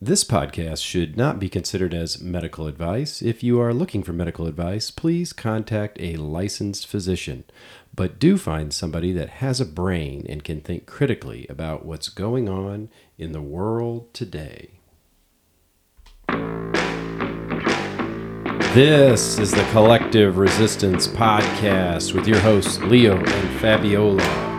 This podcast should not be considered as medical advice. If you are looking for medical advice, please contact a licensed physician, but do find somebody that has a brain and can think critically about what's going on in the world today. This is the Collective Resistance Podcast with your hosts, Leo and Fabiola.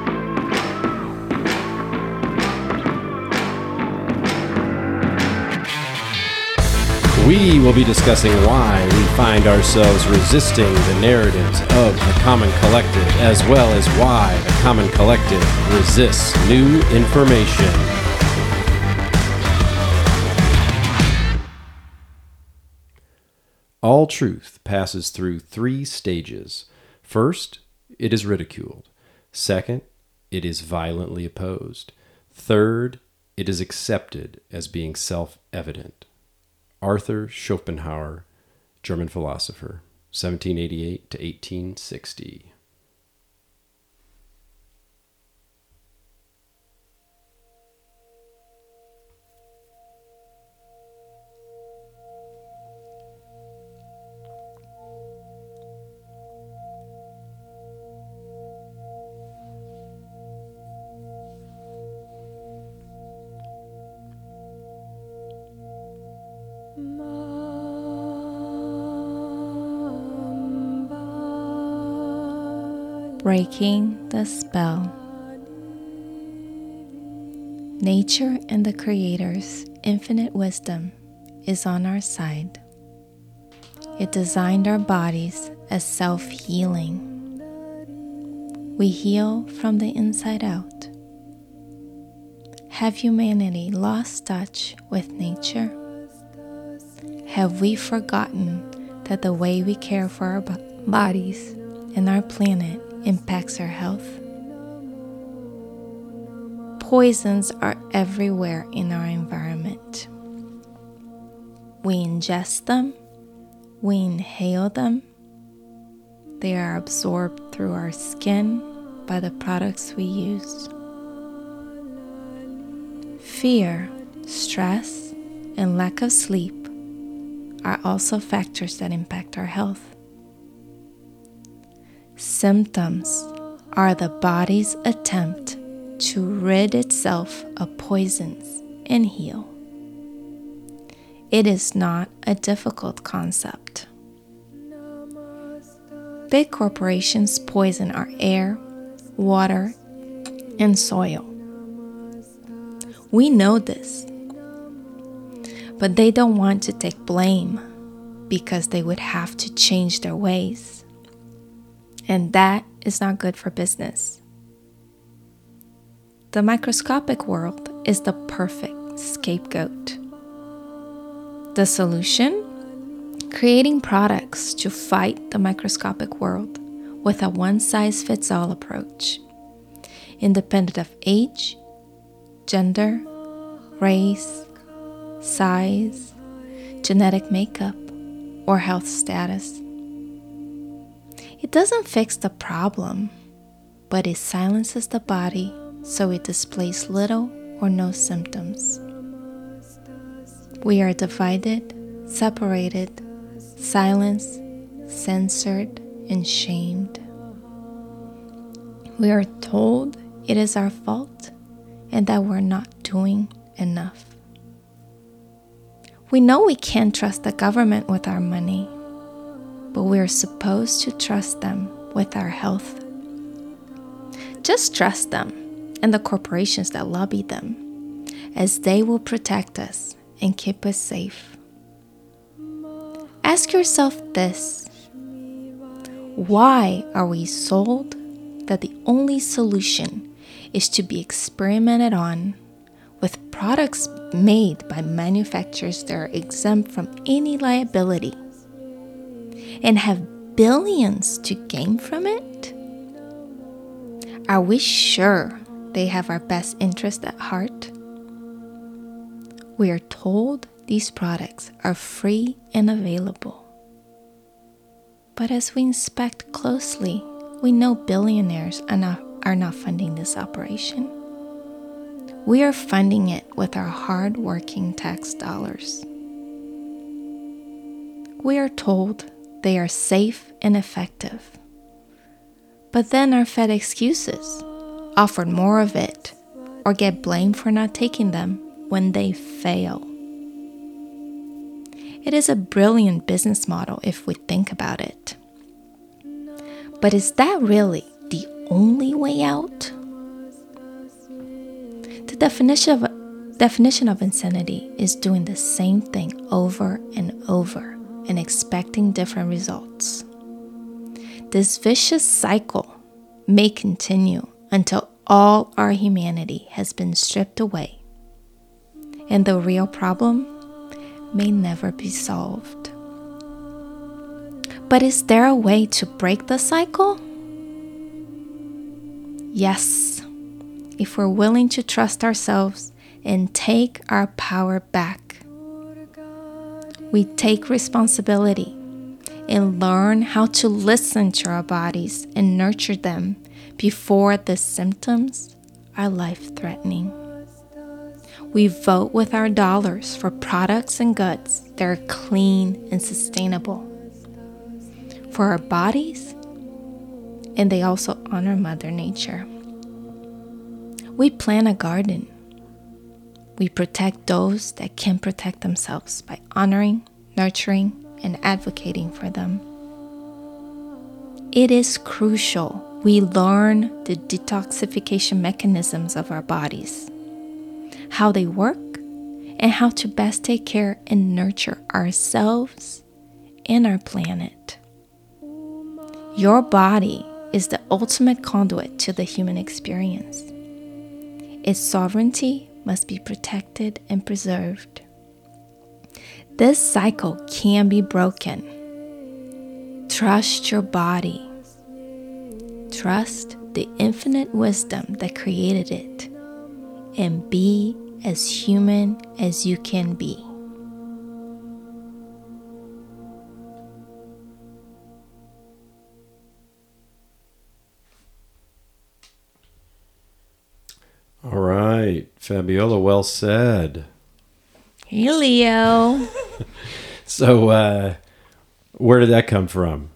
We will be discussing why we find ourselves resisting the narratives of the common collective, as well as why the common collective resists new information. All truth passes through three stages. First, it is ridiculed. Second, it is violently opposed. Third, it is accepted as being self-evident. Arthur Schopenhauer, German philosopher, 1788 to 1860. Breaking the spell. Nature and the Creator's infinite wisdom is on our side. It designed our bodies as self-healing. We heal from the inside out. Have humanity lost touch with nature? Have we forgotten that the way we care for our bodies and our planet impacts our health? Poisons are everywhere in our environment. We ingest them, we inhale them, they are absorbed through our skin by the products we use. Fear, stress, and lack of sleep are also factors that impact our health. Symptoms are the body's attempt to rid itself of poisons and heal. It is not a difficult concept. Big corporations poison our air, water, and soil. We know this, but they don't want to take blame because they would have to change their ways. And that is not good for business. The microscopic world is the perfect scapegoat. The solution? Creating products to fight the microscopic world with a one-size-fits-all approach, independent of age, gender, race, size, genetic makeup, or health status. It doesn't fix the problem, but it silences the body so it displays little or no symptoms. We are divided, separated, silenced, censored, and shamed. We are told it is our fault and that we're not doing enough. We know we can't trust the government with our money, but we are supposed to trust them with our health. Just trust them and the corporations that lobby them, as they will protect us and keep us safe. Ask yourself this: why are we sold that the only solution is to be experimented on with products made by manufacturers that are exempt from any liability and have billions to gain from it? Are we sure they have our best interest at heart? We are told these products are free and available, but as we inspect closely, we know billionaires are not funding this operation. We are funding it with our hard-working tax dollars. We are told they are safe and effective, but then are fed excuses, offered more of it, or get blamed for not taking them when they fail. It is a brilliant business model if we think about it. But is that really the only way out? The definition of insanity is doing the same thing over and over and expecting different results. This vicious cycle may continue until all our humanity has been stripped away, and the real problem may never be solved. But is there a way to break the cycle? Yes, if we're willing to trust ourselves and take our power back. We take responsibility and learn how to listen to our bodies and nurture them before the symptoms are life-threatening. We vote with our dollars for products and goods that are clean and sustainable for our bodies, and they also honor Mother Nature. We plant a garden. We protect those that can protect themselves by honoring, nurturing, and advocating for them. It is crucial we learn the detoxification mechanisms of our bodies, how they work, and how to best take care and nurture ourselves and our planet. Your body is the ultimate conduit to the human experience. Its sovereignty must be protected and preserved. This cycle can be broken. Trust your body. Trust the infinite wisdom that created it, and be as human as you can be. All right, Fabiola, well said. Hey, Leo. So, where did that come from?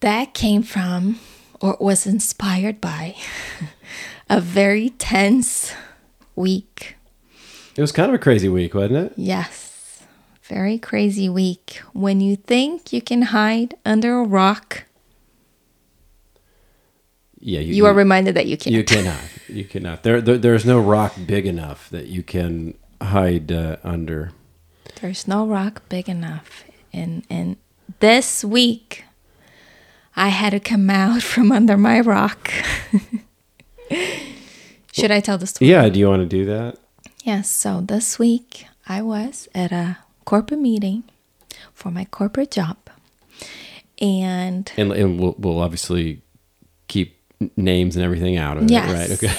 That came from, or was inspired by, a very tense week. It was kind of a crazy week, wasn't it? Yes, very crazy week. When you think you can hide under a rock, yeah, you are reminded that you can't. You cannot. You cannot. There's no rock big enough that you can hide under. There's no rock big enough. And this week, I had to come out from under my rock. Should I tell the story? Yeah, do you want to do that? Yes. Yeah, so this week, I was at a corporate meeting for my corporate job. And we'll obviously keep names and everything out of it, right? Okay.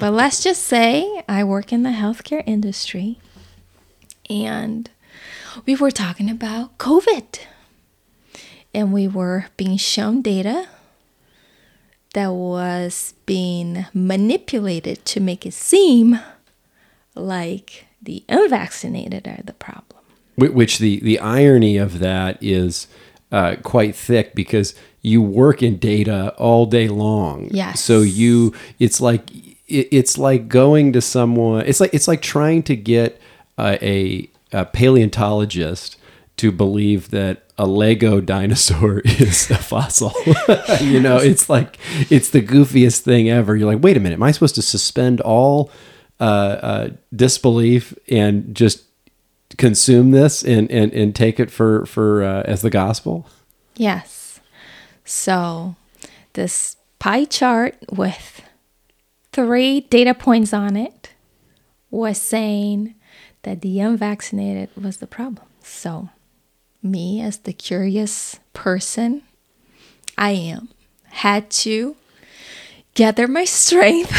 But let's just say I work in the healthcare industry, and we were talking about COVID, and we were being shown data that was being manipulated to make it seem like the unvaccinated are the problem. Which the irony of that is quite thick, because you work in data all day long. Yes. So it's like going to someone. It's like trying to get a paleontologist to believe that a Lego dinosaur is a fossil. You know, it's the goofiest thing ever. You're like, wait a minute, am I supposed to suspend all disbelief and just consume this and take it for as the gospel? Yes. So this pie chart with 3 data points on it was saying that the unvaccinated was the problem. So me, as the curious person I am, had to gather my strength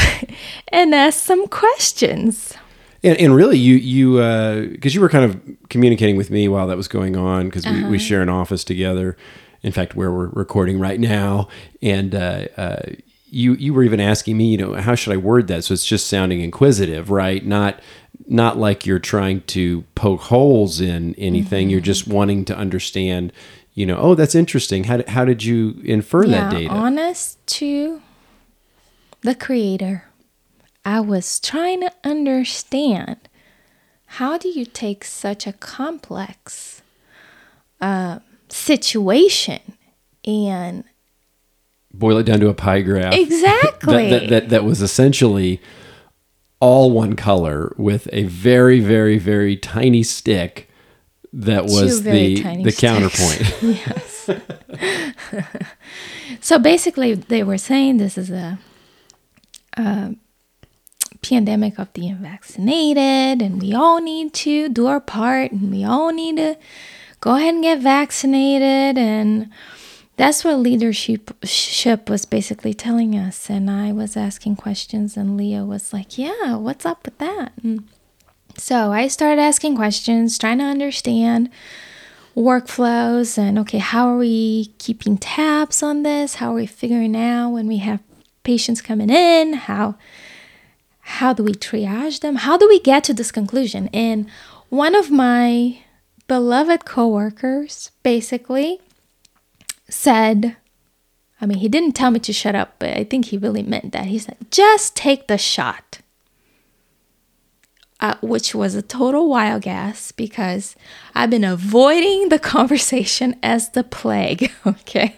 and ask some questions. And really, you because you were kind of communicating with me while that was going on, because we share an office together. In fact, where we're recording right now, and you were even asking me, how should I word that? So it's just sounding inquisitive, right? Not like you're trying to poke holes in anything. Mm-hmm. You're just wanting to understand, oh, that's interesting. How did you infer that data? Honest to the creator. I was trying to understand, how do you take such a complex situation and boil it down to a pie graph? Exactly. that was essentially all one color with a very, very, very tiny stick that was the counterpoint. Yes. So basically they were saying this is a pandemic of the unvaccinated, and we all need to do our part, and we all need to go ahead and get vaccinated. And that's what leadership was basically telling us. And I was asking questions, and Leo was like, yeah, what's up with that? And so I started asking questions, trying to understand workflows and, okay, how are we keeping tabs on this? How are we figuring out when we have patients coming in? How do we triage them? How do we get to this conclusion? And one of my beloved coworkers basically said, he didn't tell me to shut up, but I think he really meant that. He said, just take the shot, which was a total wild guess because I've been avoiding the conversation as the plague, okay?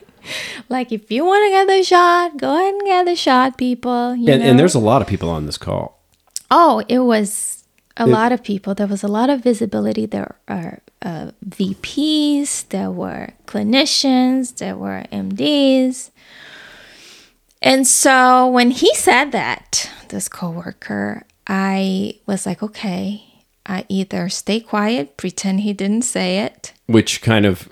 Like, if you want to get the shot, go ahead and get the shot, people. And there's a lot of people on this call. Oh, it was a lot of people. There was a lot of visibility. There are VPs, there were clinicians, there were MDs. And so when he said that, this coworker, I was like, okay, I either stay quiet, pretend he didn't say it. Which kind of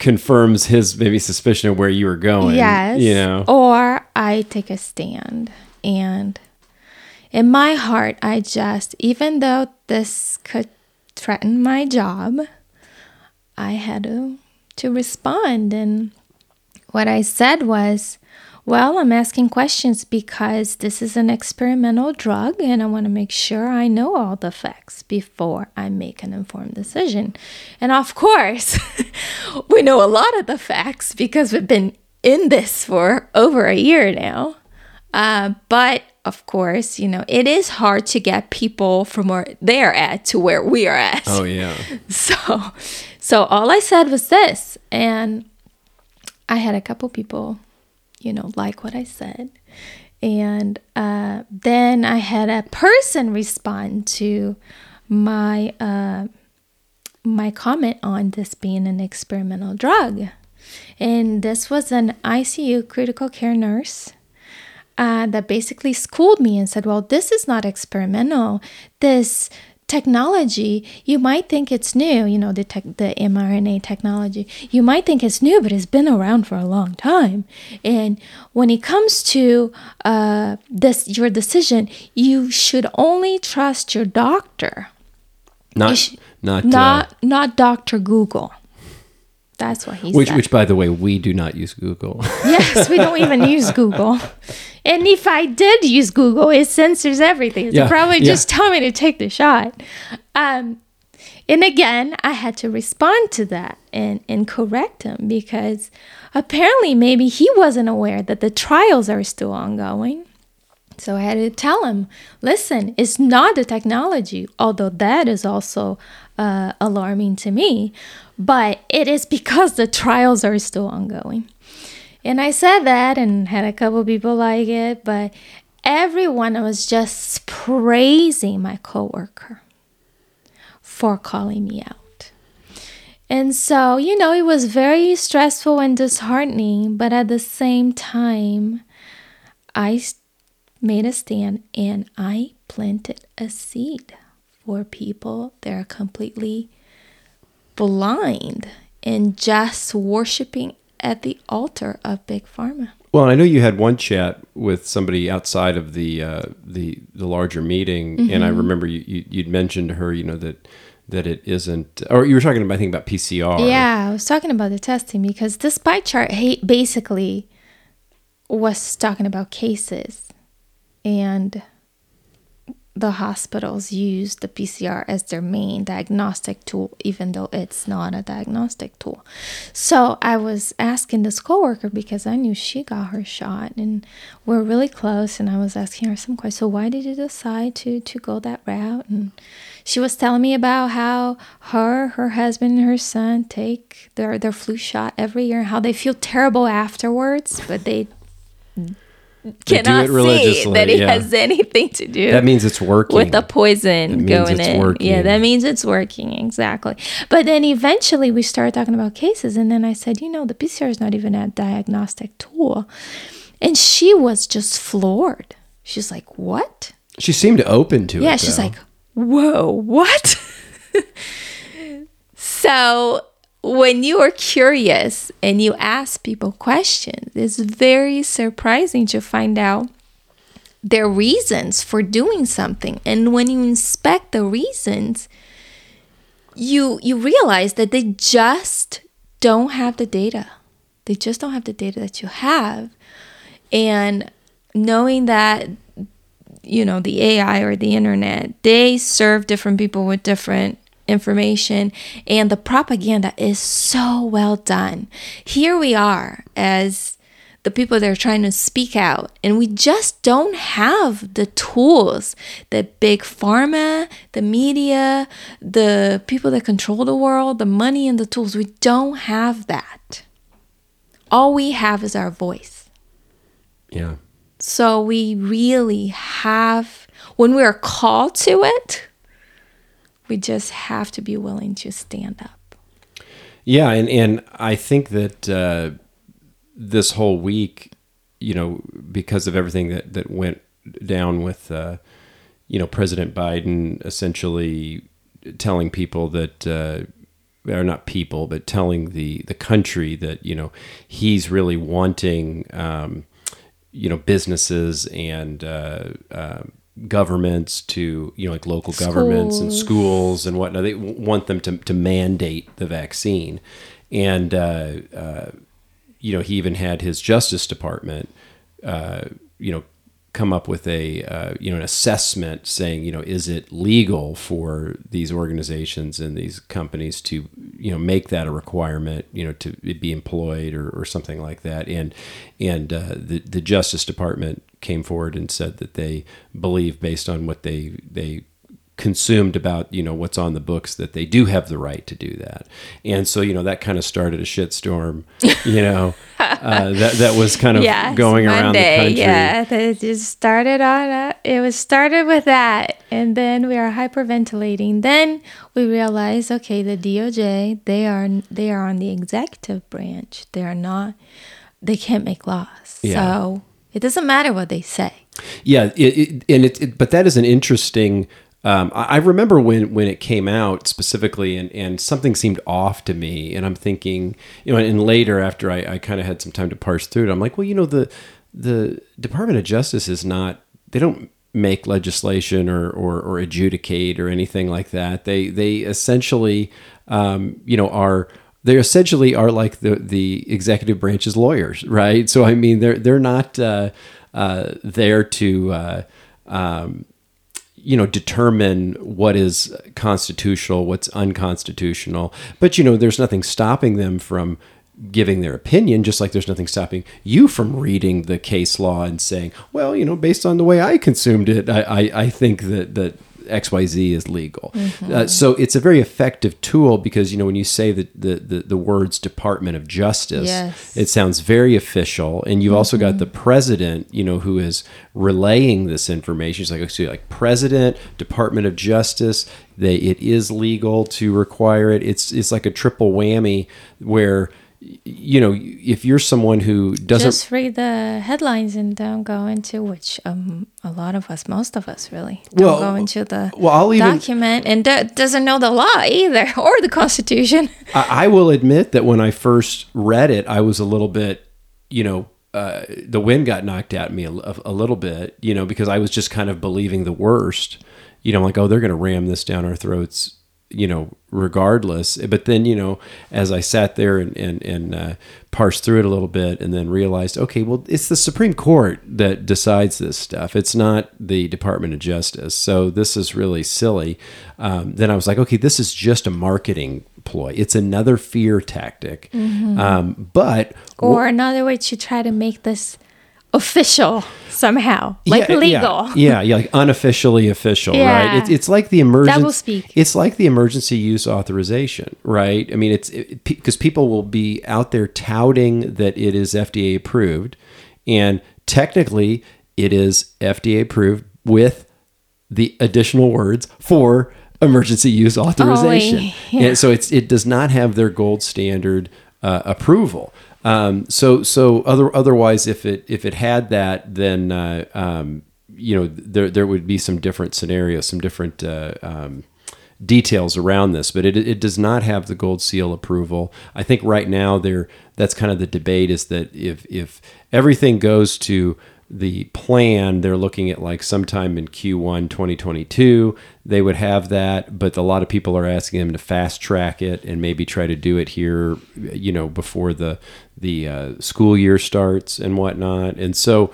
confirms his maybe suspicion of where you were going. Yes. Or I take a stand. And in my heart, I just, even though this could threaten my job, I had to respond. And what I said was, well, I'm asking questions because this is an experimental drug, and I want to make sure I know all the facts before I make an informed decision. And of course, we know a lot of the facts because we've been in this for over a year now. But of course, it is hard to get people from where they're at to where we are at. Oh, yeah. So all I said was this, and I had a couple people like what I said. And then I had a person respond to my my comment on this being an experimental drug. And this was an ICU critical care nurse that basically schooled me and said, well, this is not experimental. This technology, you might think it's new, the mRNA technology, you might think it's new, but it's been around for a long time. And when it comes to your decision, you should only trust your doctor. Not Dr. Google. That's what he said. Which, by the way, we do not use Google. Yes, we don't even use Google. And if I did use Google, it censors everything. It probably just tell me to take the shot. And again, I had to respond to that and correct him because apparently maybe he wasn't aware that the trials are still ongoing. So I had to tell him, listen, it's not the technology, although that is also alarming to me, but it is because the trials are still ongoing. And I said that and had a couple people like it, but everyone was just praising my coworker for calling me out. And so, it was very stressful and disheartening, but at the same time, I made a stand and I planted a seed for people that are completely blind and just worshiping at the altar of Big Pharma. Well, I know you had one chat with somebody outside of the larger meeting, mm-hmm. and I remember you'd mentioned to her, that it isn't, or you were talking about, I think, about PCR. Yeah, I was talking about the testing because this pie chart basically was talking about cases, and the hospitals use the PCR as their main diagnostic tool, even though it's not a diagnostic tool. So I was asking this coworker, because I knew she got her shot and we're really close, and I was asking her some questions. So why did you decide to go that route? And she was telling me about how her husband and her son take their flu shot every year, how they feel terrible afterwards, but they cannot see that it has anything to do. That means it's working with the poison going in. Working. Yeah, that means it's working, exactly. But then eventually we started talking about cases, and then I said, the PCR is not even a diagnostic tool, and she was just floored. She's like, "What?" She seemed open to it. Yeah, she's though. Like, "Whoa, what?" So when you are curious and you ask people questions, it's very surprising to find out their reasons for doing something. And when you inspect the reasons, you realize that they just don't have the data. They just don't have the data that you have. And knowing that, the AI or the internet, they serve different people with different information, and the propaganda is so well done. Here we are as the people that are trying to speak out, and we just don't have the tools that big pharma, the media, the people that control the world, the money and the tools, we don't have that. All we have is our voice. Yeah. So we really have, when we are called to it, we just have to be willing to stand up. Yeah, and I think that this whole week, because of everything that went down with, President Biden essentially telling people that, or not people, but telling the country that, he's really wanting, businesses and governments to, like local schools. Governments and schools and whatnot, they want them to mandate the vaccine. And, he even had his Justice Department, come up with a, an assessment saying, is it legal for these organizations and these companies to, make that a requirement, to be employed or something like that. And the Justice Department came forward and said that they believe, based on what they consumed about, what's on the books, that they do have the right to do that. And so, that kind of started a shitstorm, that was kind of going Monday, around the country. Yeah, it just started with that. And then we are hyperventilating. Then we realized, okay, the DOJ, they are on the executive branch. They can't make laws. Yeah. So it doesn't matter what they say. Yeah. But that is an interesting, I remember when it came out specifically, and something seemed off to me, and I'm thinking, and later after I kind of had some time to parse through it, I'm like, well, the Department of Justice is not, they don't make legislation or adjudicate or anything like that. They essentially, are like the executive branch's lawyers, right? So I mean, they're not there to determine what is constitutional, what's unconstitutional. But, there's nothing stopping them from giving their opinion, just like there's nothing stopping you from reading the case law and saying, well, based on the way I consumed it, I think that XYZ is legal. Mm-hmm. So it's a very effective tool because, when you say the words Department of Justice, yes, it sounds very official. And you've also got the president, who is relaying this information. He's like president, Department of Justice, it is legal to require it. It's like a triple whammy where, if you're someone who doesn't just read the headlines and don't go into, which a lot of us, most of us really, don't go into the document and doesn't know the law either or the Constitution. I will admit that when I first read it, I was a little bit, the wind got knocked at me a little bit, because I was just kind of believing the worst. I'm like, oh, they're going to ram this down our throats you know, regardless. But then, you know, as I sat there and parsed through it a little bit and then realized, okay, well, it's the Supreme Court that decides this stuff. It's not the Department of Justice. So this is really silly. Then I was like, okay, this is just a marketing ploy. It's another fear tactic. Mm-hmm. Or another way to try to make this official somehow, like legal. Yeah, like unofficially official, right? It's like the emergency. Doublespeak. It's like the emergency use authorization, right? I mean, it's because people will be out there touting that it is FDA approved, and technically, it is FDA approved with the additional words for emergency use authorization. And so it does not have their gold standard approval. Otherwise, if it had that, then you know, there would be some different scenarios, some different details around this. But it does not have the gold seal approval. I think right now that's kind of the debate, is that if everything goes to the plan, they're looking at like sometime in Q1 2022, they would have that, but a lot of people are asking them to fast track it and maybe try to do it here, you know, before the school year starts and whatnot. And so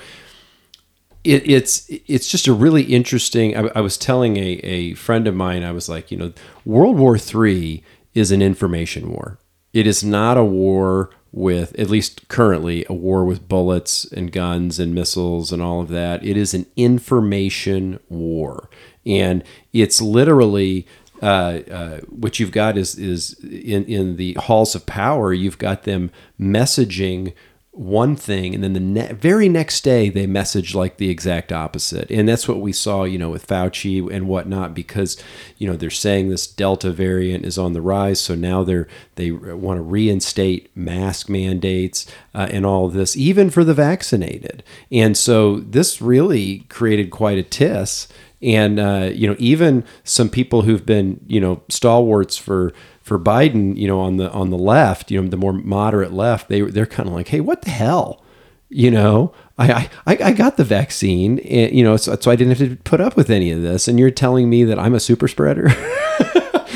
it's just a really interesting, I was telling a friend of mine, I was like, you know, World War III is an information war. It is not a war with, at least currently, a war with bullets and guns and missiles and all of that. It is an information war. And it's literally, what you've got is in the halls of power, you've got them messaging one thing, and then the very next day they message like the exact opposite. And that's what we saw, you know, with Fauci and whatnot, because, you know, they're saying this Delta variant is on the rise. So now they want to reinstate mask mandates and all of this, even for the vaccinated. And so this really created quite a tiss. And, you know, even some people who've been, you know, stalwarts for Biden, you know, on the left, you know, the more moderate left, they're kind of like, hey, what the hell? You know, I got the vaccine, and, you know, so I didn't have to put up with any of this. And you're telling me that I'm a super spreader?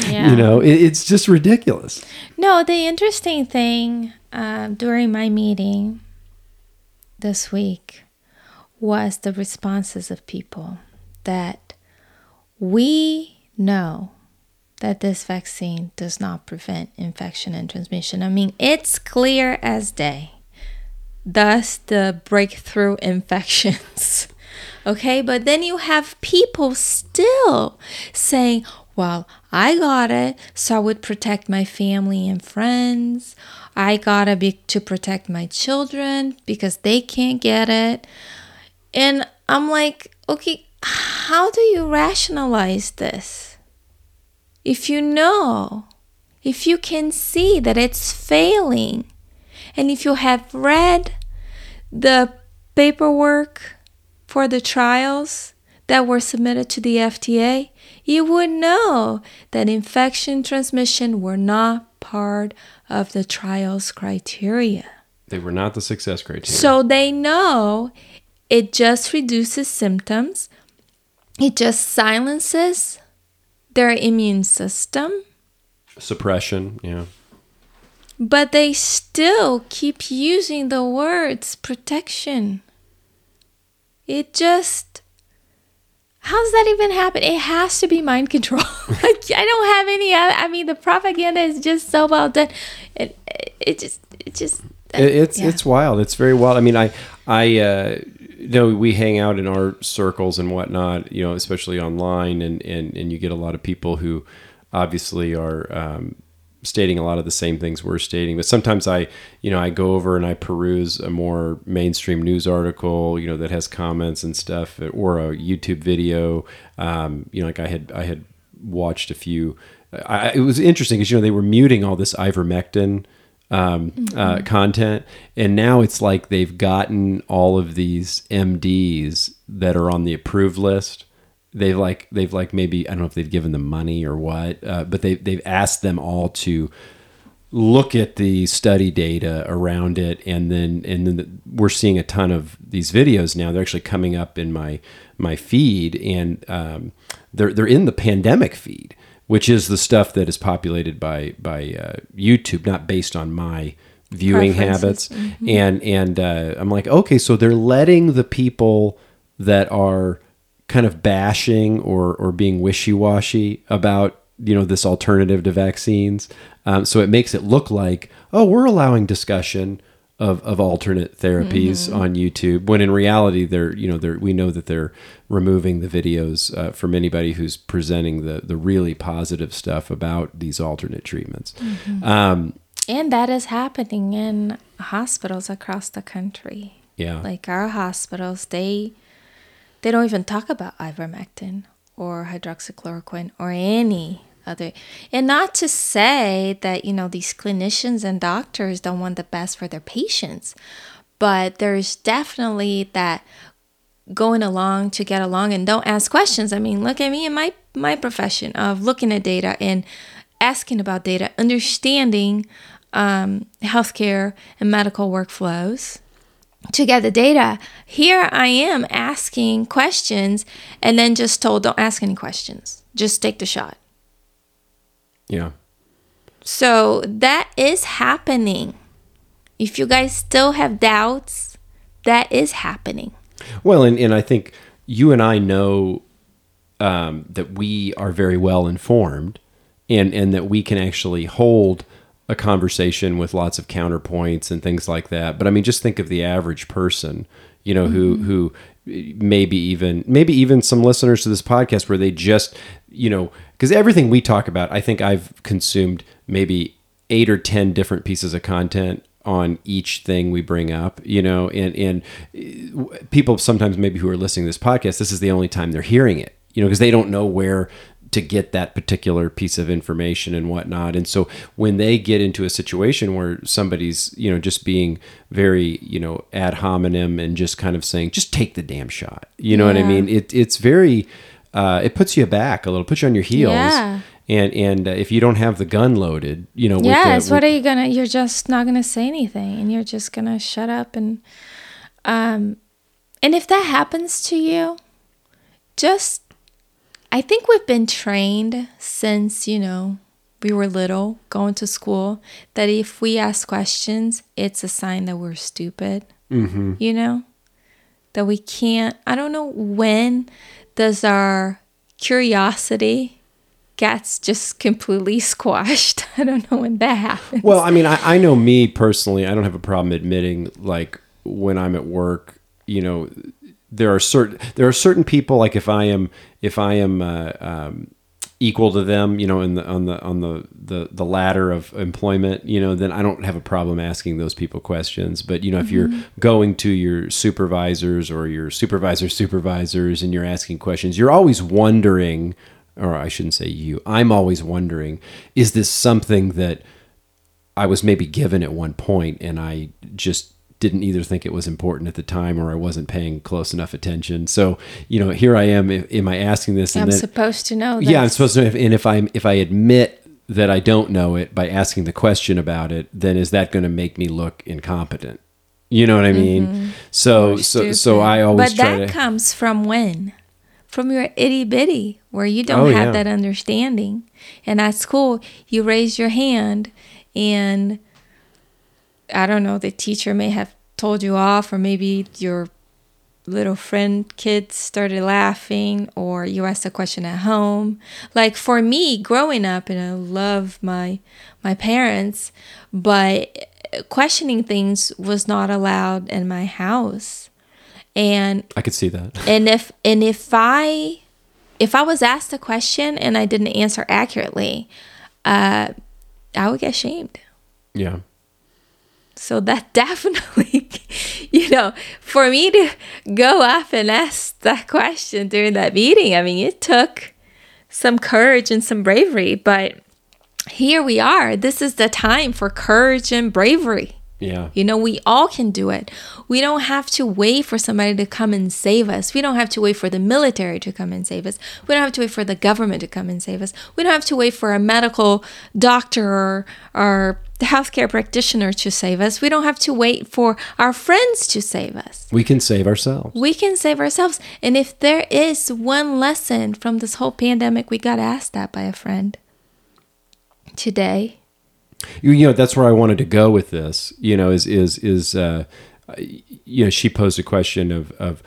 You know, it's just ridiculous. No, the interesting thing during my meeting this week was the responses of people that we know that this vaccine does not prevent infection and transmission. I mean, it's clear as day. Thus, the breakthrough infections. Okay, but then you have people still saying, well, I got it so I would protect my family and friends. I got it to protect my children because they can't get it. And I'm like, okay, how do you rationalize this? If you know, if you can see that it's failing, and if you have read the paperwork for the trials that were submitted to the FDA, you would know that infection transmission were not part of the trials criteria. They were not the success criteria. So they know it just reduces symptoms. It just silences their immune system. Suppression, yeah. But they still keep using the words protection. It just, how does that even happen? It has to be mind control. I don't have any, I mean, the propaganda is just so well done. It's wild. It's very wild. I mean, I we hang out in our circles and whatnot, you know, especially online, and you get a lot of people who obviously are stating a lot of the same things we're stating. But sometimes I go over and I peruse a more mainstream news article, you know, that has comments and stuff, or a YouTube video. You know, like I had watched a few. It was interesting because, you know, they were muting all this ivermectin content, and now it's like they've gotten all of these MDs that are on the approved list. They've maybe, I don't know if they've given them money or what, but they've asked them all to look at the study data around it, and then we're seeing a ton of these videos now. They're actually coming up in my feed, and they're in the pandemic feed. which is the stuff that is populated by YouTube, not based on my viewing habits. Mm-hmm. And I'm like, okay, so they're letting the people that are kind of bashing or being wishy-washy about, you know, this alternative to vaccines. So it makes it look like, oh, we're allowing discussion of alternate therapies on YouTube, when in reality we know that they're removing the videos from anybody who's presenting the really positive stuff about these alternate treatments. Mm-hmm. And that is happening in hospitals across the country. Yeah. Like our hospitals, they don't even talk about ivermectin or hydroxychloroquine or any other. And not to say that, you know, these clinicians and doctors don't want the best for their patients, but there's definitely that going along to get along and don't ask questions. I mean, look at me in my profession of looking at data and asking about data, understanding healthcare and medical workflows. To get the data, here I am asking questions and then just told, don't ask any questions. Just take the shot. Yeah. So that is happening. If you guys still have doubts, that is happening. Well, and I think you and I know that we are very well informed and that we can actually hold a conversation with lots of counterpoints and things like that. But I mean, just think of the average person, you know, who maybe even some listeners to this podcast, where they just, you know, because everything we talk about, I think I've consumed maybe 8 or 10 different pieces of content on each thing we bring up, you know, and people sometimes maybe who are listening to this podcast, this is the only time they're hearing it, you know, because they don't know where to get that particular piece of information and whatnot. And so when they get into a situation where somebody's, you know, just being very, you know, ad hominem and just kind of saying, just take the damn shot. You know what I mean? It's very, it puts you back a little, puts you on your heels. Yeah. And if you don't have the gun loaded, you know. Yes, what are you going to, you're just not going to say anything and you're just going to shut up. And if that happens to you, just, I think we've been trained since, you know, we were little, going to school, that if we ask questions, it's a sign that we're stupid, you know, that we can't. I don't know, when does our curiosity gets just completely squashed? I don't know when that happens. Well, I mean, I know me personally, I don't have a problem admitting, like, when I'm at work, you know, there are certain people, like if I am equal to them, you know, on the ladder of employment, you know, then I don't have a problem asking those people questions. But, you know, if you're going to your supervisors or your supervisor's supervisors and you're asking questions, you're always wondering, or I shouldn't say you, I'm always wondering, is this something that I was maybe given at one point and I just didn't either think it was important at the time or I wasn't paying close enough attention. So, you know, here I am, am I asking this? And I'm supposed to know this. Yeah, I'm supposed to know. And if I admit that I don't know it by asking the question about it, then is that going to make me look incompetent? You know what I mean? So I always try to... But that comes from when? From your itty bitty, where you don't have that understanding. And at school, you raise your hand and... I don't know, the teacher may have told you off, or maybe your little friend kid started laughing, or you asked a question at home. Like for me, growing up, and I love my parents, but questioning things was not allowed in my house. And I could see that. And if I was asked a question and I didn't answer accurately, I would get shamed. Yeah. So that definitely, you know, for me to go up and ask that question during that meeting, I mean, it took some courage and some bravery, but here we are. This is the time for courage and bravery. Yeah. You know, we all can do it. We don't have to wait for somebody to come and save us. We don't have to wait for the military to come and save us. We don't have to wait for the government to come and save us. We don't have to wait for a medical doctor or healthcare practitioner to save us. We don't have to wait for our friends to save us. We can save ourselves. We can save ourselves. And if there is one lesson from this whole pandemic, we got asked that by a friend today. You know, that's where I wanted to go with this, you know, she posed a question of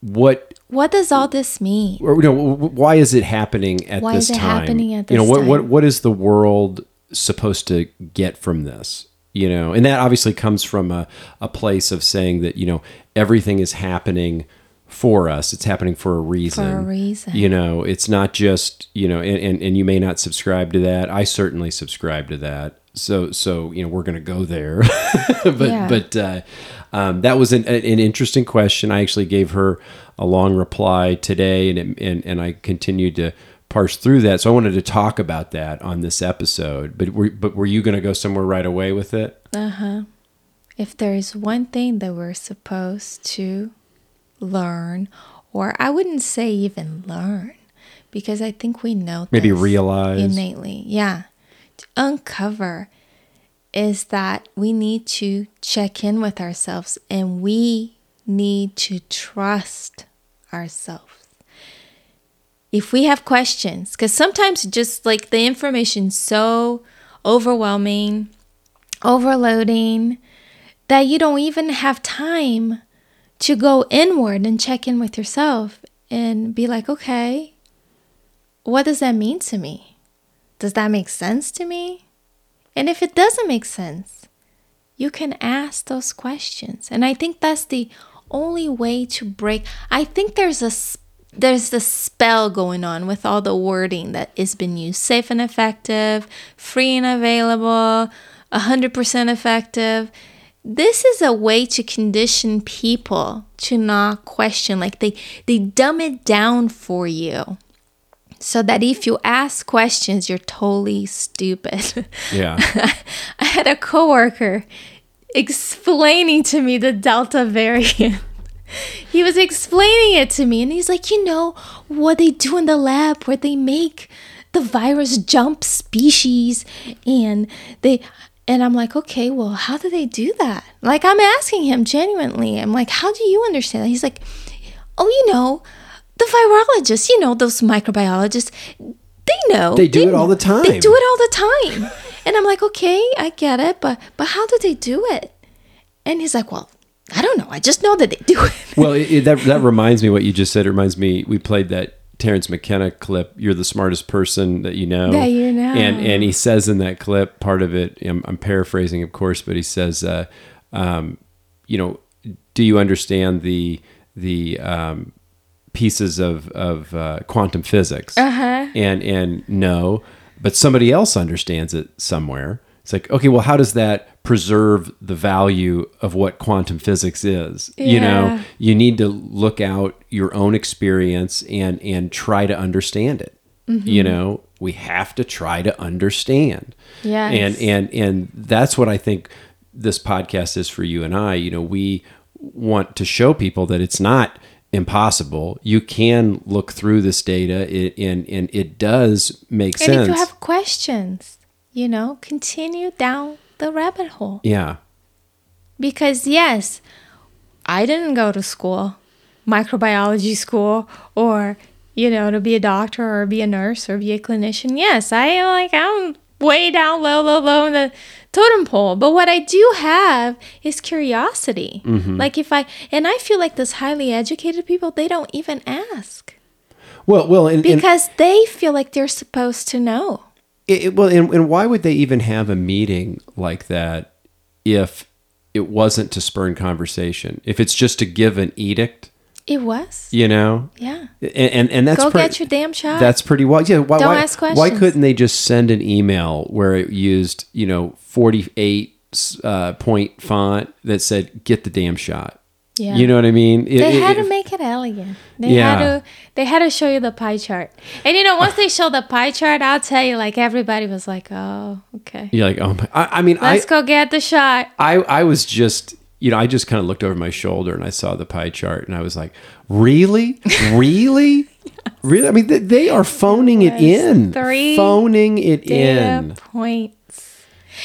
what does all this mean? Or, you know, why is it happening at this time? Why is it happening at this time? You know, what is the world supposed to get from this? You know, and that obviously comes from a place of saying that, you know, everything is happening for us. It's happening for a reason. For a reason. You know, it's not just, you know, and you may not subscribe to that. I certainly subscribe to that. So you know, we're going to go there. But that was an interesting question. I actually gave her a long reply today, and I continued to parse through that. So I wanted to talk about that on this episode. But were you going to go somewhere right away with it? Uh-huh. If there is one thing that we're supposed to learn, or I wouldn't say even learn, because I think we know maybe realize innately, to uncover, is that we need to check in with ourselves and we need to trust ourselves. If we have questions, because sometimes just like the information's so overwhelming, overloading, that you don't even have time to go inward and check in with yourself and be like, okay, what does that mean to me? Does that make sense to me? And if it doesn't make sense, you can ask those questions. And I think that's the only way to break. I think there's a spell going on with all the wording that has been used. Safe and effective, free and available, 100% effective. This is a way to condition people to not question. Like they dumb it down for you so that if you ask questions, you're totally stupid. Yeah. I had a coworker explaining to me the Delta variant. He was explaining it to me and he's like, you know, what they do in the lab where they make the virus jump species And I'm like, okay, well, how do they do that? Like, I'm asking him genuinely. I'm like, how do you understand that? He's like, oh, you know, the virologists, you know, those microbiologists, they know. They do it all the time. They do it all the time. And I'm like, okay, I get it, but how do they do it? And he's like, well, I don't know. I just know that they do it. Well, that reminds me what you just said. It reminds me, we played that Terrence McKenna clip, "You're the smartest person that you know." That you know. And he says in that clip, part of it, I'm paraphrasing, of course, but he says, you know, do you understand the pieces of quantum physics? Uh-huh. And no, but somebody else understands it somewhere. It's like, okay, well, how does that preserve the value of what quantum physics is? Yeah. You know, you need to look out your own experience and try to understand it. Mm-hmm. You know, we have to try to understand. Yes. And that's what I think this podcast is for you and I. You know, we want to show people that it's not impossible. You can look through this data and it does make sense. And if you have questions, you know, continue down the rabbit hole. Yeah. Because yes, I didn't go to school, microbiology school, or, you know, to be a doctor or be a nurse or be a clinician. Yes, I'm way down low in the totem pole. But what I do have is curiosity. Mm-hmm. Like I feel like those highly educated people, they don't even ask. Because they feel like they're supposed to know. And why would they even have a meeting like that if it wasn't to spurn conversation? If it's just to give an edict? It was. You know? Yeah. And that's... Go get your damn shot. That's pretty wild. Yeah, Don't ask questions. Why couldn't they just send an email where it used, you know, 48-point font that said, get the damn shot? Yeah. You know what I mean? They had to make it elegant. They had to show you the pie chart. And once they show the pie chart, I'll tell you, like, everybody was like, oh, okay. You're like, oh my, let's go get the shot. I was just, I just kind of looked over my shoulder and I saw the pie chart and I was like, really? Really? Yes. Really? I mean, they are phoning it in. Phoning it in. Points.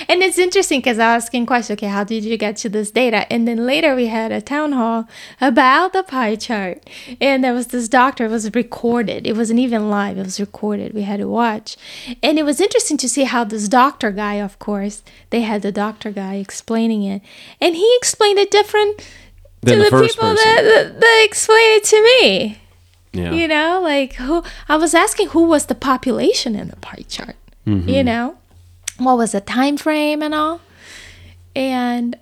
And it's interesting because I was asking questions, okay, how did you get to this data? And then later we had a town hall about the pie chart. And there was this doctor, it was recorded. It wasn't even live, it was recorded. We had to watch. And it was interesting to see how this doctor guy, of course, they had the doctor guy explaining it. And he explained it different to the people that explained it to me. Yeah. I was asking who was the population in the pie chart, mm-hmm. What was the time frame and all. And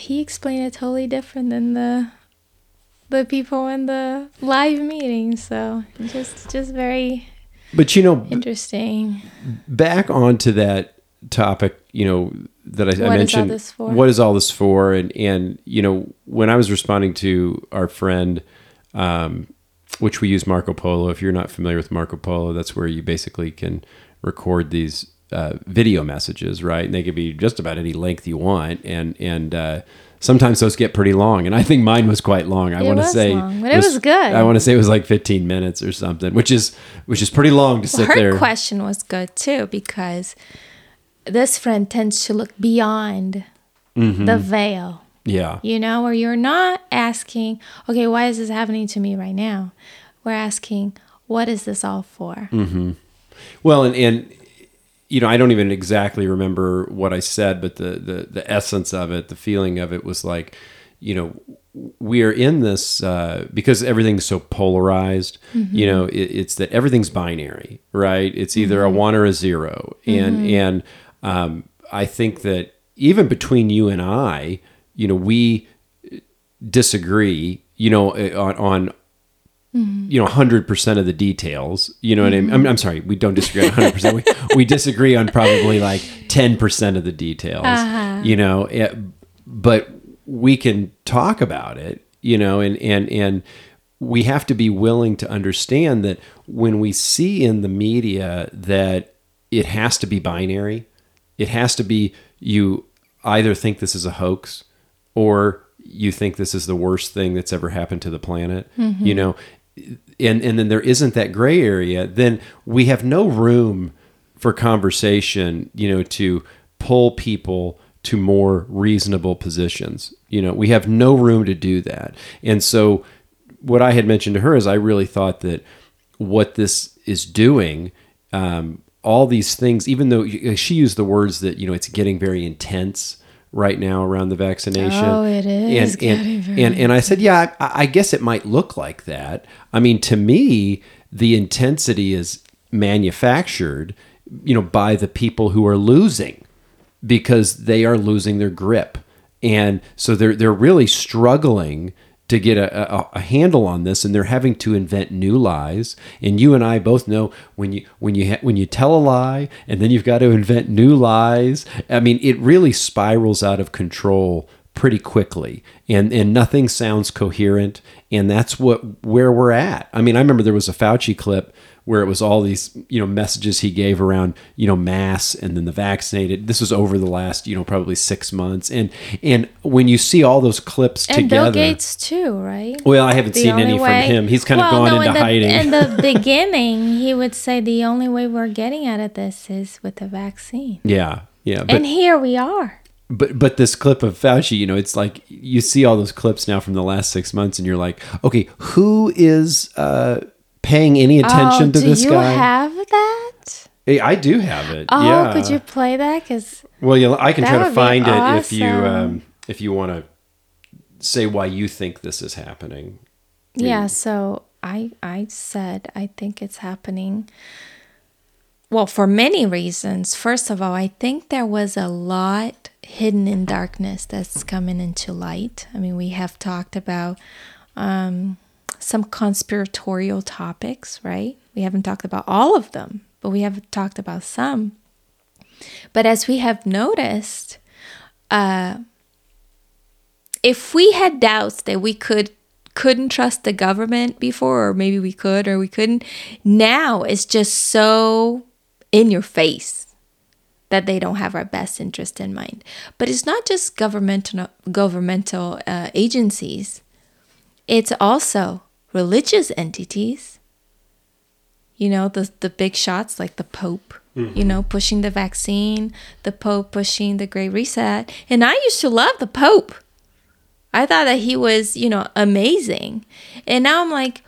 he explained it totally different than the people in the live meeting. So just very interesting. Back onto that topic, that I mentioned. What is all this for? And when I was responding to our friend, which we use Marco Polo. If you're not familiar with Marco Polo, that's where you basically can record these video messages, right? And they could be just about any length you want. And sometimes those get pretty long. And I think mine was quite long. It was good. I want to say it was like 15 minutes or something, which is pretty long to sit there. Her question was good too, because this friend tends to look beyond mm-hmm. the veil. Yeah. Where you're not asking, okay, why is this happening to me right now? We're asking, what is this all for? Mm-hmm. Well, and I don't even exactly remember what I said, but the essence of it, the feeling of it was like, we are in this because everything's so polarized, mm-hmm. It's that everything's binary, right? It's either mm-hmm. a one or a zero. And I think that even between you and I, we disagree, on mm-hmm. 100% of the details, mm-hmm. what I mean? I'm sorry, we don't disagree on 100%. we disagree on probably like 10% of the details, uh-huh. But we can talk about it, and we have to be willing to understand that when we see in the media that it has to be binary, it has to be you either think this is a hoax or you think this is the worst thing that's ever happened to the planet, mm-hmm. And then there isn't that gray area, then we have no room for conversation, to pull people to more reasonable positions. We have no room to do that. And so what I had mentioned to her is I really thought that what this is doing, all these things, even though she used the words that, it's getting very intense right now around the vaccination. Oh, it is. And I said, yeah, I guess it might look like that. I mean, to me, the intensity is manufactured, by the people who are losing because they are losing their grip. And so they're really struggling to get a handle on this, and they're having to invent new lies. And you and I both know when you tell a lie and then you've got to invent new lies. I mean, it really spirals out of control pretty quickly, and nothing sounds coherent. And that's where we're at. I mean, I remember there was a Fauci clip where it was all these, messages he gave around, mass and then the vaccinated. This was over the last, probably 6 months. And when you see all those clips and together. And Bill Gates too, right? Well, I haven't seen any from him. He's kind of gone into hiding. In the beginning, he would say the only way we're getting out of this is with the vaccine. Yeah, yeah. But, and here we are. But this clip of Fauci, it's like you see all those clips now from the last 6 months and you're like, okay, who is... paying any attention to this guy? Do you have that? I do have it. Oh, yeah. Could you play that? I can try to find it awesome. If you want to say why you think this is happening. Yeah. So I said I think it's happening. Well, for many reasons. First of all, I think there was a lot hidden in darkness that's coming into light. I mean, we have talked about. Some conspiratorial topics, right? We haven't talked about all of them, but we have talked about some. But as we have noticed, if we had doubts that we couldn't trust the government before, or maybe we could or we couldn't, now it's just so in your face that they don't have our best interest in mind. But it's not just governmental agencies. It's also religious entities. You know, the big shots like the Pope, mm-hmm. you know, pushing the vaccine, the Pope pushing the Great Reset. And I used to love the Pope. I thought that he was, you know, amazing. And now I'm like,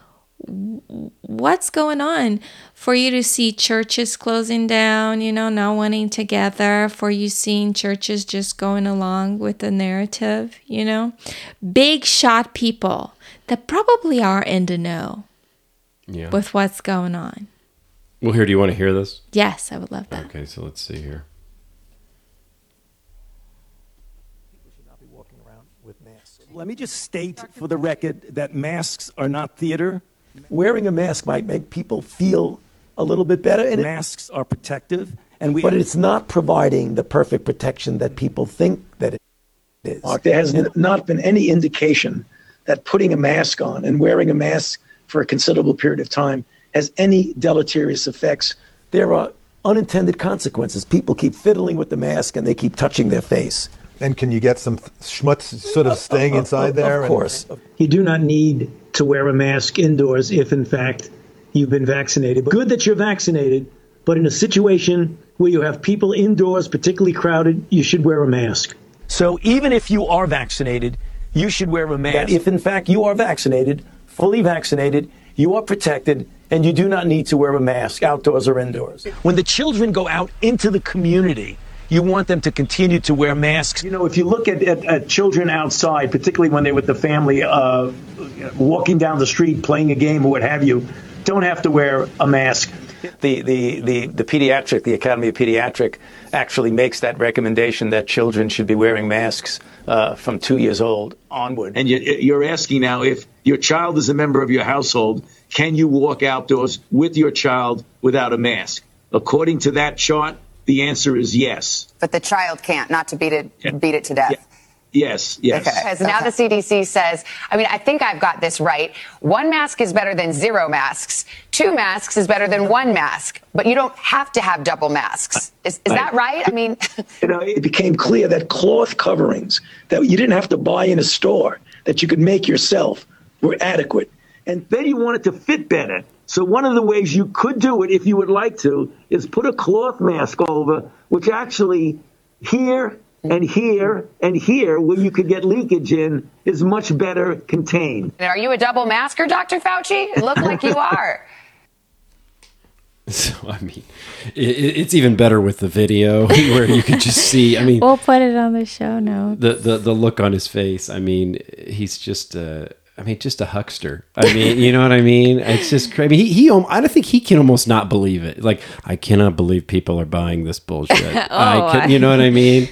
what's going on? For you to see churches closing down, you know, not wanting to gather, for you seeing churches just going along with the narrative, you know, big shot people that probably are in the know with what's going on. Well, here, do you want to hear this? Yes, I would love that. Okay, so let's see here. Let me just state for the record that masks are not theater. Wearing a mask might make people feel a little bit better. And masks are protective. But it's not providing the perfect protection that people think that it is. Mark, there has not been any indication that putting a mask on and wearing a mask for a considerable period of time has any deleterious effects. There are unintended consequences. People keep fiddling with the mask and they keep touching their face. And can you get some schmutz sort of staying inside there? Of course. You do not need to wear a mask indoors if, in fact, you've been vaccinated. Good that you're vaccinated, but in a situation where you have people indoors, particularly crowded, you should wear a mask. So even if you are vaccinated, you should wear a mask. If, in fact, you are vaccinated, fully vaccinated, you are protected, and you do not need to wear a mask outdoors or indoors. When the children go out into the community, you want them to continue to wear masks. You know, if you look at children outside, particularly when they're with the family, walking down the street, playing a game or what have you, don't have to wear a mask. The Academy of Pediatric actually makes that recommendation that children should be wearing masks from 2 years old onward. And you're asking now, if your child is a member of your household, can you walk outdoors with your child without a mask? According to that chart, the answer is yes. But the child can't, not to beat it to death. Yeah. Yes. Okay. Because now the CDC says, I think I've got this right. One mask is better than zero masks. Two masks is better than one mask. But you don't have to have double masks. Is that right? It became clear that cloth coverings that you didn't have to buy in a store, that you could make yourself, were adequate. And then you wanted to fit better. So one of the ways you could do it, if you would like to, is put a cloth mask over, which actually here and here and here, where you could get leakage in, is much better contained. Are you a double masker, Dr. Fauci? It looks like you are. So, it's even better with the video where you can just see, we'll put it on the show notes. The look on his face, he's just just a huckster. You know what I mean? It's just crazy. I don't think he can almost not believe it. Like, I cannot believe people are buying this bullshit. You know what I mean?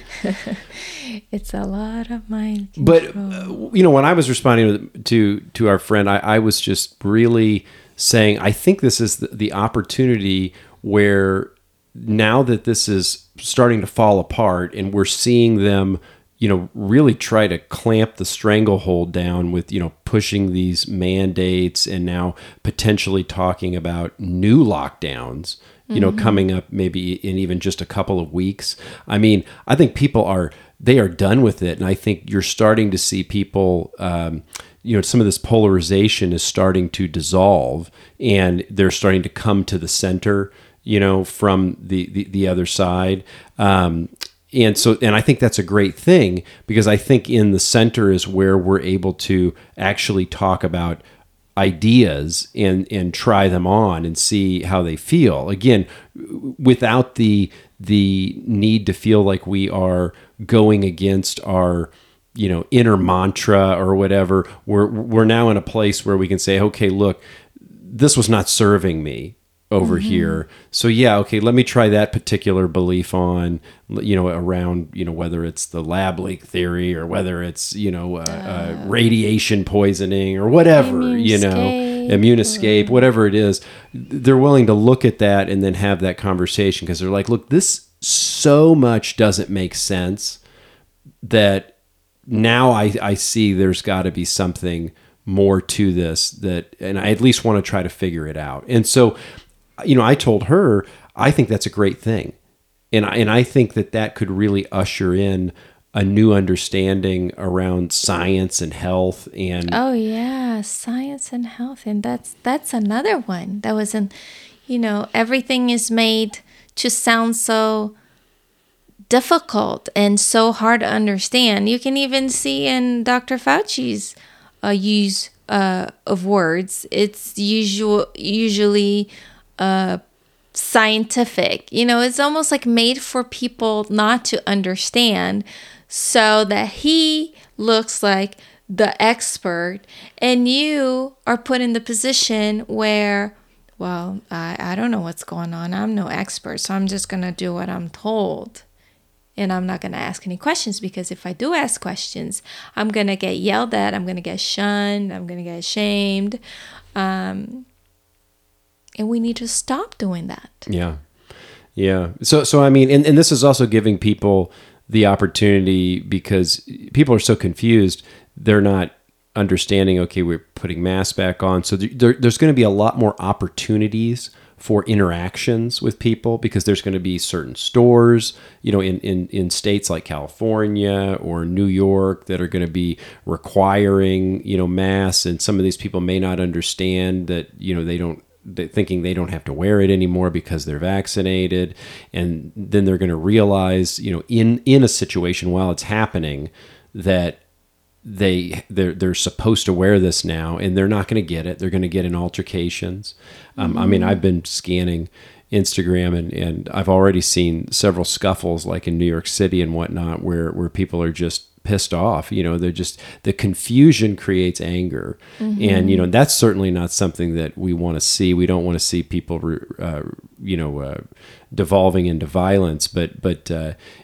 It's a lot of mind control. But, when I was responding to our friend, I was just really saying, I think this is the opportunity where now that this is starting to fall apart and we're seeing them really try to clamp the stranglehold down with, pushing these mandates and now potentially talking about new lockdowns, coming up maybe in even just a couple of weeks. I think people they are done with it. And I think you're starting to see people, some of this polarization is starting to dissolve and they're starting to come to the center, from the other side. And I think that's a great thing, because I think in the center is where we're able to actually talk about ideas and try them on and see how they feel. Again, without the need to feel like we are going against our inner mantra or whatever. We're now in a place where we can say, okay, look, this was not serving me over here. So let me try that particular belief on, around, whether it's the lab leak theory or whether it's, radiation poisoning or whatever, immune escape, whatever it is. They're willing to look at that and then have that conversation, because they're like, look, this so much doesn't make sense that now I see there's got to be something more to this, that, and I at least want to try to figure it out. And so, you know, I told her, I think that's a great thing. And I think that that could really usher in a new understanding around science and health. And oh yeah, science and health. And that's another one that wasn't, you know, everything is made to sound so difficult and so hard to understand. You can even see in Dr. Fauci's use of words, it's usually scientific. You know, it's almost like made for people not to understand, so that he looks like the expert, and you are put in the position where, well, I don't know what's going on. I'm no expert, so I'm just going to do what I'm told. And I'm not going to ask any questions, because if I do ask questions, I'm going to get yelled at. I'm going to get shunned. I'm going to get shamed. And we need to stop doing that. Yeah. Yeah. So I mean, and this is also giving people the opportunity, because people are so confused. They're not understanding, okay, we're putting masks back on. So there's going to be a lot more opportunities for interactions with people, because there's going to be certain stores, you know, in states like California or New York that are going to be requiring, you know, masks. And some of these people may not understand that, you know, thinking they don't have to wear it anymore because they're vaccinated. And then they're going to realize, you know, in a situation while it's happening, that they're supposed to wear this now, and they're not going to get it. They're going to get in altercations. I mean, I've been scanning Instagram, and I've already seen several scuffles, like in New York City and whatnot, where people are just pissed off. You know, they're just, the confusion creates anger. Mm-hmm. And, you know, that's certainly not something that we want to see. We don't want to see people, devolving into violence, but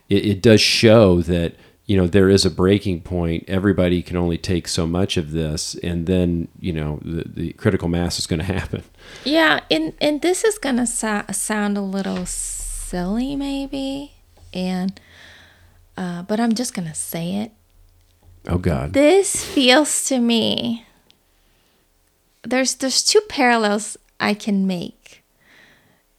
it does show that, you know, there is a breaking point. Everybody can only take so much of this, and then, you know, the critical mass is going to happen. Yeah, and this is going to sound a little silly, maybe, and but I'm just going to say it. Oh God! This feels to me, there's two parallels I can make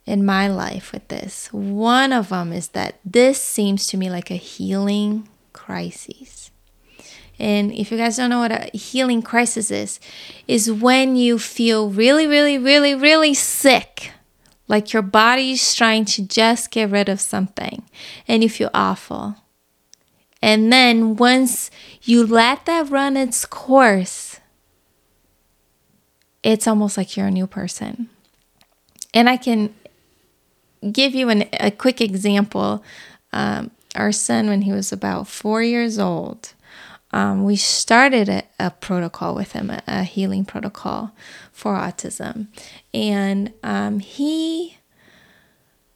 in my life with this. One of them is that this seems to me like a healing crises. And if you guys don't know what a healing crisis is when you feel really, really, really, really sick, like your body's trying to just get rid of something, and you feel awful. And then once you let that run its course, it's almost like you're a new person. And I can give you a quick example. Our son, when he was about 4 years old, we started a protocol with him, a healing protocol for autism. And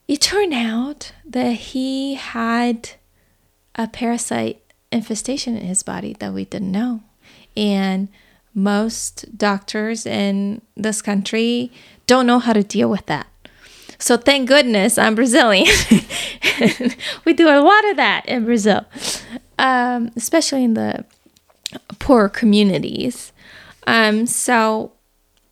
it turned out that he had a parasite infestation in his body that we didn't know. And most doctors in this country don't know how to deal with that. So thank goodness I'm Brazilian. We do a lot of that in Brazil, especially in the poor communities. So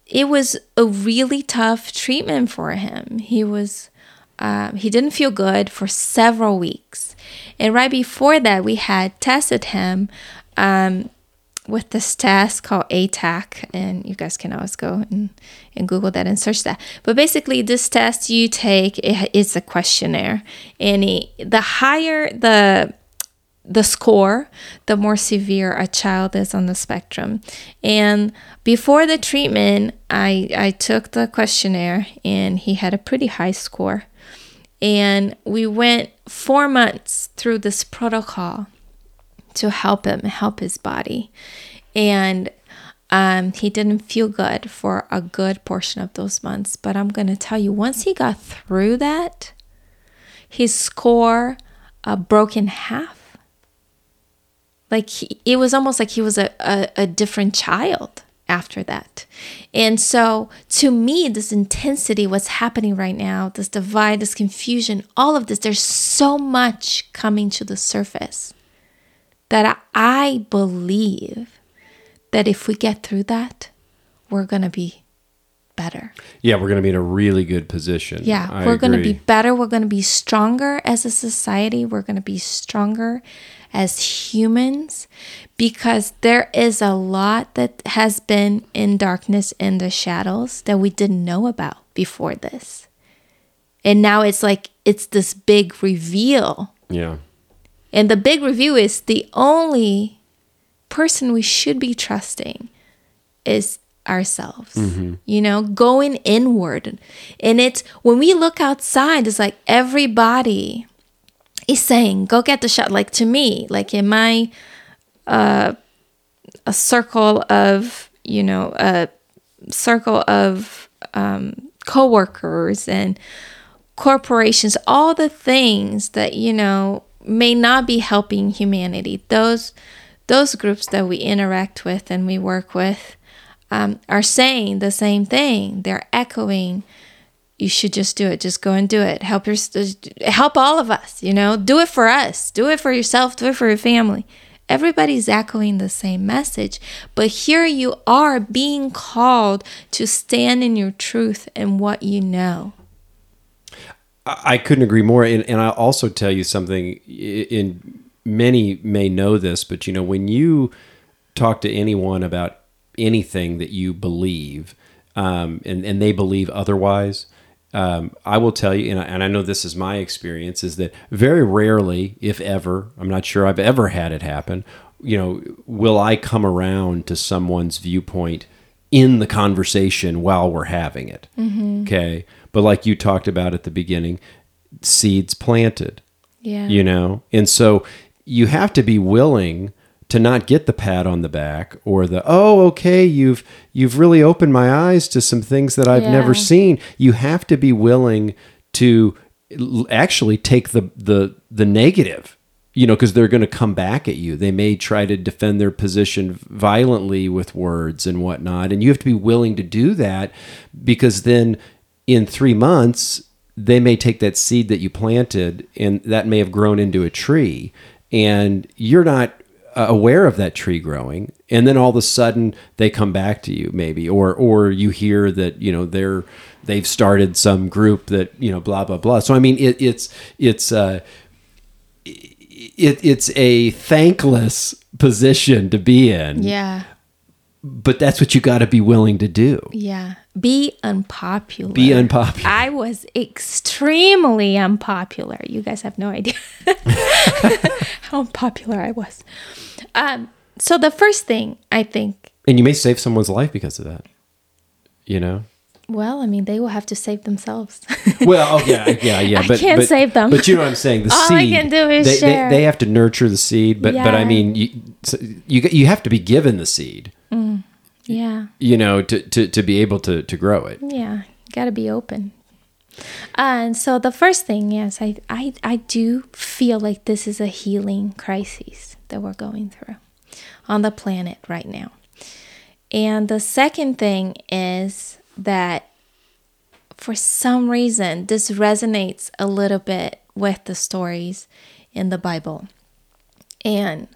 it was a really tough treatment for him. He didn't feel good for several weeks. And right before that, we had tested him with this test called ATAC, and you guys can always go and Google that and search that. But basically, this test you take, it's a questionnaire, and the higher the score, the more severe a child is on the spectrum. And before the treatment, I took the questionnaire, and he had a pretty high score. And we went 4 months through this protocol to help him, help his body. And he didn't feel good for a good portion of those months. But I'm going to tell you, once he got through that, his score broke in half. Like it was almost like he was a different child after that. And so to me, this intensity, what's happening right now, this divide, this confusion, all of this, there's so much coming to the surface that I believe that if we get through that, we're going to be better. Yeah, we're going to be in a really good position. Yeah, we're going to be better. We're going to be stronger as a society. We're going to be stronger as humans, because there is a lot that has been in darkness, in the shadows, that we didn't know about before this. And now it's like, it's this big reveal. Yeah. And the big reveal is the only person we should be trusting is ourselves, mm-hmm. you know, going inward. And it's when we look outside, it's like everybody is saying, go get the shot. Like to me, like in my a circle of, you know, a circle of coworkers and corporations, all the things that, you know, may not be helping humanity, those groups that we interact with and we work with are saying the same thing. They're echoing, you should just do it, just go and do it, help all of us, you know, do it for us, do it for yourself, do it for your family. Everybody's echoing the same message, but here you are being called to stand in your truth and what you know. I couldn't agree more. And I'll also tell you something, in many may know this, but you know, when you talk to anyone about anything that you believe, and they believe otherwise, I will tell you, and I know this is my experience, is that very rarely, if ever, I'm not sure I've ever had it happen, you know, will I come around to someone's viewpoint in the conversation while we're having it. Mm-hmm. Okay. But like you talked about at the beginning, seeds planted, yeah, you know? And so you have to be willing to not get the pat on the back or the, oh, okay, you've really opened my eyes to some things that I've yeah. never seen. You have to be willing to actually take the negative, you know, because they're going to come back at you. They may try to defend their position violently with words and whatnot. And you have to be willing to do that, because then in 3 months, they may take that seed that you planted and that may have grown into a tree, and you're not aware of that tree growing, and then all of a sudden they come back to you, maybe, or you hear that, you know, they've started some group that, you know, blah blah blah. So I mean, it's a thankless position to be in. Yeah. But that's what you got to be willing to do. Yeah. Be unpopular. Be unpopular. I was extremely unpopular. You guys have no idea how unpopular I was. So the first thing, I think... And you may save someone's life because of that, you know? Well, I mean, they will have to save themselves. Well, oh, yeah. But, I can't save them. But you know what I'm saying? The All seed, I can do is share. They have to nurture the seed, but, yeah. But I mean, you have to be given the seed. Mm, yeah. You know, to be able to grow it. Yeah, you got to be open. And so the first thing, yes, I do feel like this is a healing crisis that we're going through on the planet right now. And the second thing is that for some reason, this resonates a little bit with the stories in the Bible. And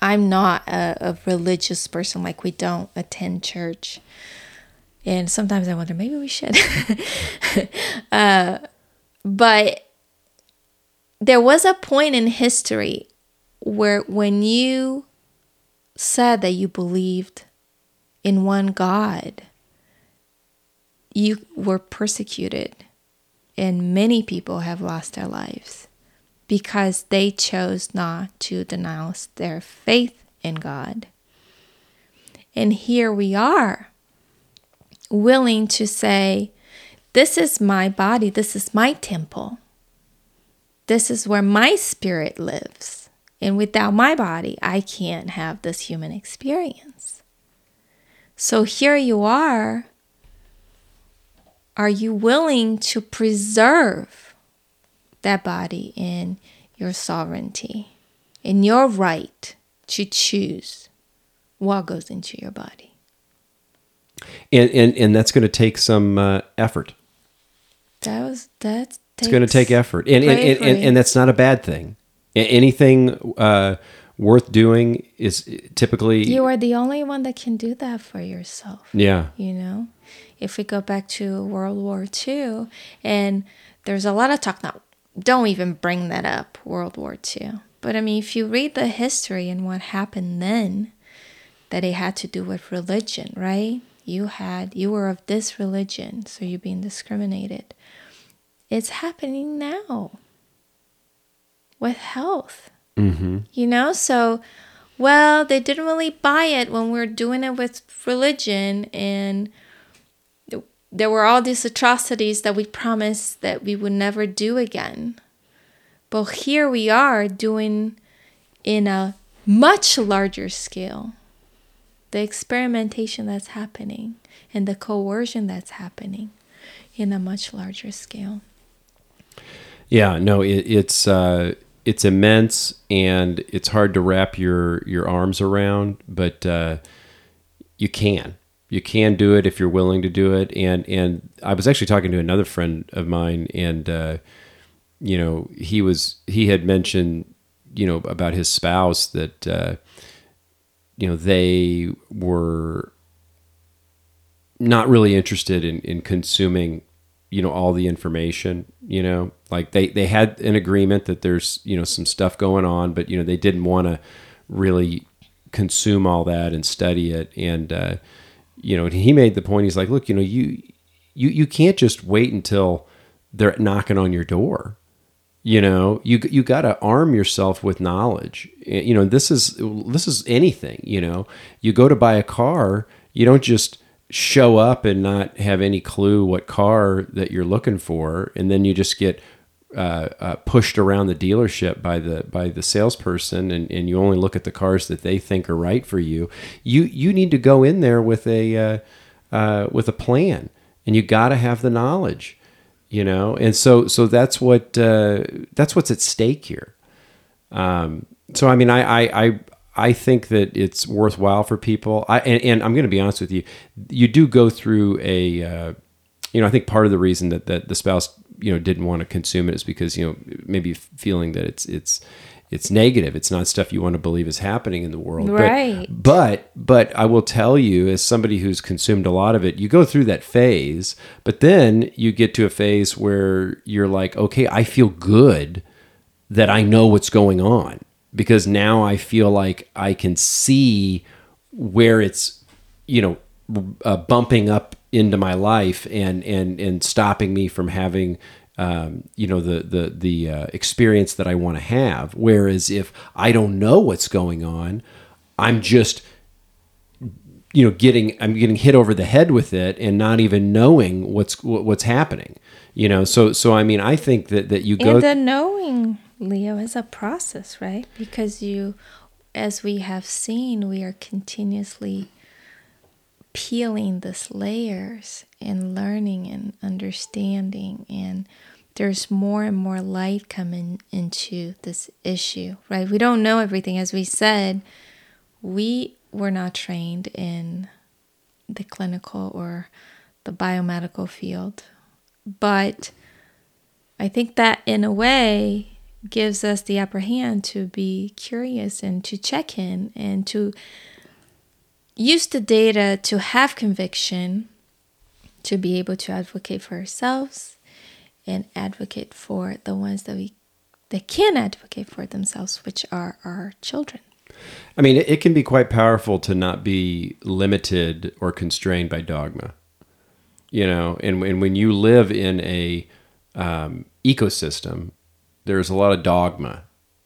I'm not a religious person, like we don't attend church. And sometimes I wonder, maybe we should. But there was a point in history where when you said that you believed in one God, you were persecuted, and many people have lost their lives because they chose not to denounce their faith in God. And here we are, willing to say, this is my body, this is my temple, this is where my spirit lives, and without my body, I can't have this human experience. So here you are. Are you willing to preserve that body in your sovereignty, in your right to choose what goes into your body? And that's going to take some effort. It's going to take effort, and that's not a bad thing. Anything worth doing is typically... You are the only one that can do that for yourself. Yeah. You know? If we go back to World War II, and there's a lot of talk now, don't even bring that up, World War II. But I mean, if you read the history and what happened then, that it had to do with religion, right? You were of this religion, so you're being discriminated. It's happening now with health. Mm-hmm. You know, so, well, they didn't really buy it when we were doing it with religion, and there were all these atrocities that we promised that we would never do again. But here we are doing in a much larger scale the experimentation that's happening and the coercion that's happening in a much larger scale. Yeah, no, it's immense, and it's hard to wrap your arms around, but you can do it if you're willing to do it. And I was actually talking to another friend of mine, and you know, he had mentioned, you know, about his spouse that you know, they were not really interested in consuming, you know, all the information, you know, like they had an agreement that there's, you know, some stuff going on, but, you know, they didn't want to really consume all that and study it. And, you know, he made the point, he's like, look, you know, you can't just wait until they're knocking on your door. You know, you got to arm yourself with knowledge. You know, this is anything, you know, you go to buy a car, you don't just show up and not have any clue what car that you're looking for, and then you just get pushed around the dealership by the salesperson, and you only look at the cars that they think are right for you. You need to go in there with a plan, and you got to have the knowledge, you know. And so that's what's at stake here. So I mean, I think that it's worthwhile for people. And I'm going to be honest with you. You do go through a, you know, I think part of the reason that the spouse, you know, didn't want to consume it is because, you know, maybe feeling that it's negative. It's not stuff you want to believe is happening in the world. Right. But I will tell you, as somebody who's consumed a lot of it, you go through that phase, but then you get to a phase where you're like, okay, I feel good that I know what's going on. Because now I feel like I can see where it's, you know, bumping up into my life and stopping me from having, you know, the experience that I want to have. Whereas if I don't know what's going on, I'm just, you know, I'm getting hit over the head with it and not even knowing what's happening. You know, so I mean, I think that you go. And the knowing, Leo, is a process, right? Because you, as we have seen, we are continuously peeling these layers and learning and understanding, and there's more and more light coming into this issue, right? We don't know everything. As we said, we were not trained in the clinical or the biomedical field, but I think that in a way gives us the upper hand to be curious and to check in and to use the data to have conviction, to be able to advocate for ourselves and advocate for the ones that can advocate for themselves, which are our children. I mean, it can be quite powerful to not be limited or constrained by dogma, you know, and when you live in a ecosystem, there's a lot of dogma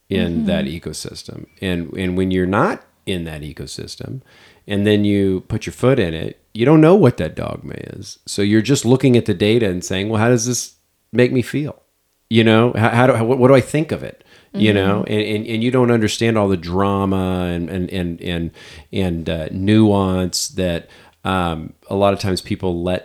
in mm-hmm. that ecosystem. And when you're not in that ecosystem and then you put your foot in it, you don't know what that dogma is. So you're just looking at the data and saying, well, how does this make me feel? You know, what do I think of it? Mm-hmm. You know, and you don't understand all the drama and nuance that a lot of times people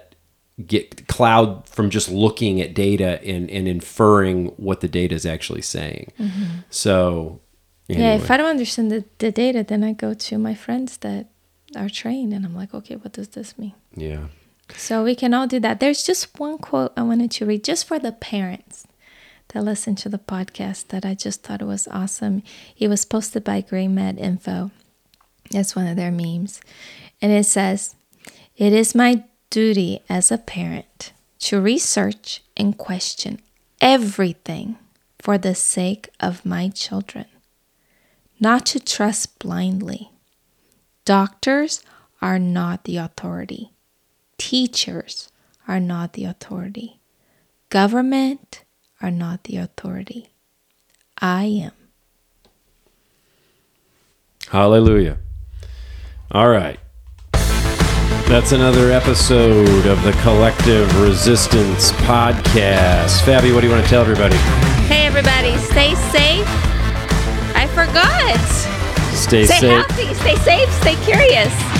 get cloud from just looking at data and inferring what the data is actually saying. Mm-hmm. So anyway. Yeah, if I don't understand the data, then I go to my friends that are trained and I'm like, okay, what does this mean? Yeah. So we can all do that. There's just one quote I wanted to read just for the parents that listened to the podcast that I just thought it was awesome. It was posted by Gray Mad Info. That's one of their memes. And it says, "It is my duty as a parent to research and question everything for the sake of my children, not to trust blindly. Doctors are not the authority. Teachers are not the authority. Government are not the authority. I am." Hallelujah. All right. That's another episode of the Collective Resistance Podcast. Fabi, what do you want to tell everybody? Hey, everybody. Stay safe. I forgot. Stay safe. Stay healthy. Stay safe. Stay curious.